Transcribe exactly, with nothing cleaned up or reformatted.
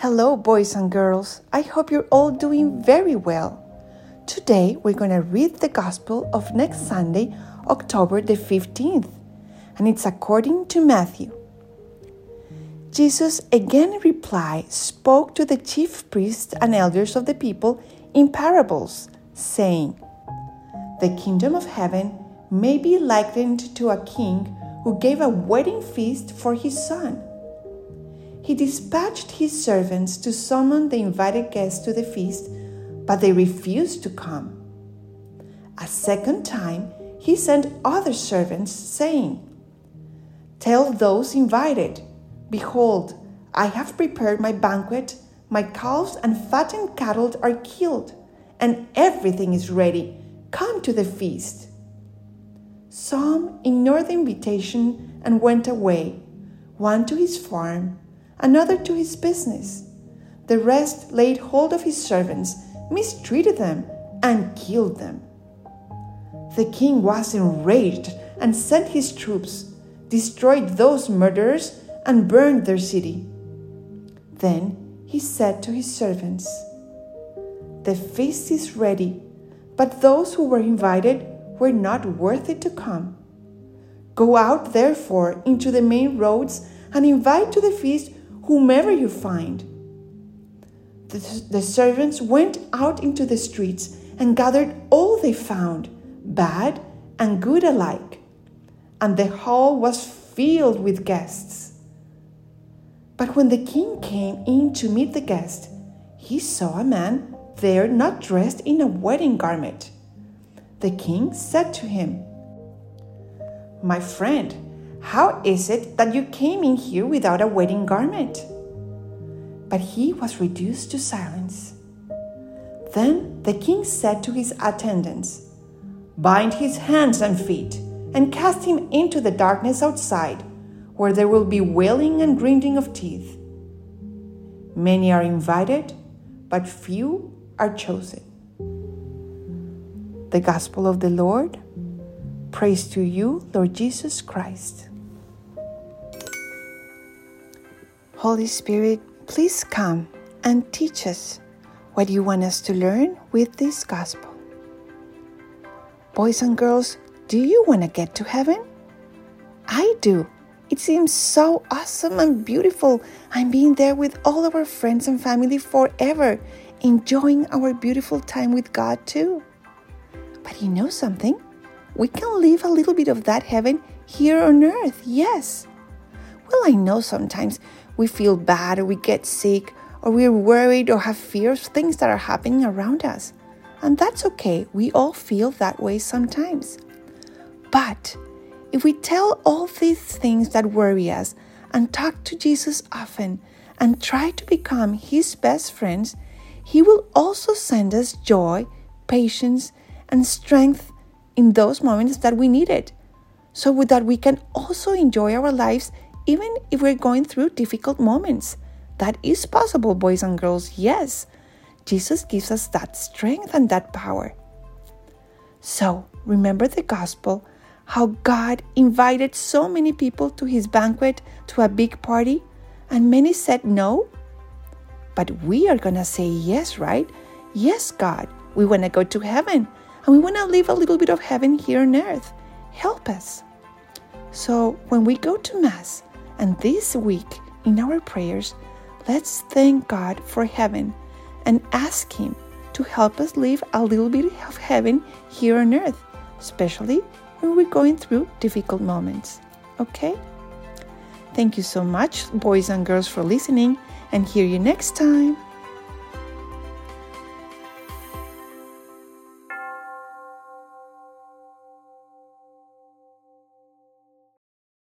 Hello, boys and girls. I hope you're all doing very well. Today, we're going to read the Gospel of next Sunday, October the fifteenth, and it's according to Matthew. Jesus again replied, spoke to the chief priests and elders of the people in parables, saying, "The kingdom of heaven may be likened to a king who gave a wedding feast for his son. He dispatched his servants to summon the invited guests to the feast, but they refused to come. A second time, he sent other servants, saying, 'Tell those invited, behold, I have prepared my banquet, my calves and fattened cattle are killed, and everything is ready. Come to the feast.' Some ignored the invitation and went away, one to his farm, another to his business. The rest laid hold of his servants, mistreated them, and killed them. The king was enraged and sent his troops, destroyed those murderers, and burned their city. Then he said to his servants, 'The feast is ready, but those who were invited were not worthy to come. Go out, therefore, into the main roads and invite to the feast whomever you find.' The, the servants went out into the streets and gathered all they found, bad and good alike, and the hall was filled with guests. But when the king came in to meet the guests, he saw a man there not dressed in a wedding garment. The king said to him, 'My friend, how is it that you came in here without a wedding garment?' But he was reduced to silence. Then the king said to his attendants, 'Bind his hands and feet and cast him into the darkness outside, where there will be wailing and grinding of teeth. Many are invited, but few are chosen.'" The Gospel of the Lord. Praise to you, Lord Jesus Christ. Holy Spirit, please come and teach us what you want us to learn with this gospel. Boys and girls, do you want to get to heaven? I do. It seems so awesome and beautiful. I'm being there with all of our friends and family forever, enjoying our beautiful time with God too. But you know something? We can live a little bit of that heaven here on earth, yes. Well, I know sometimes we feel bad or we get sick or we're worried or have fears, things that are happening around us. And that's okay. We all feel that way sometimes. But if we tell all these things that worry us and talk to Jesus often and try to become his best friends, he will also send us joy, patience, and strength in those moments that we need it, so that we can also enjoy our lives even if we're going through difficult moments. That is possible, boys and girls, yes. Jesus gives us that strength and that power. So, remember the gospel, how God invited so many people to his banquet, to a big party, and many said no. But we are gonna say yes, right? Yes, God, we wanna go to heaven, and we want to live a little bit of heaven here on earth. Help us. So when we go to Mass, and this week in our prayers, let's thank God for heaven and ask him to help us live a little bit of heaven here on earth, especially when we're going through difficult moments. Okay? Thank you so much, boys and girls, for listening, and hear you next time.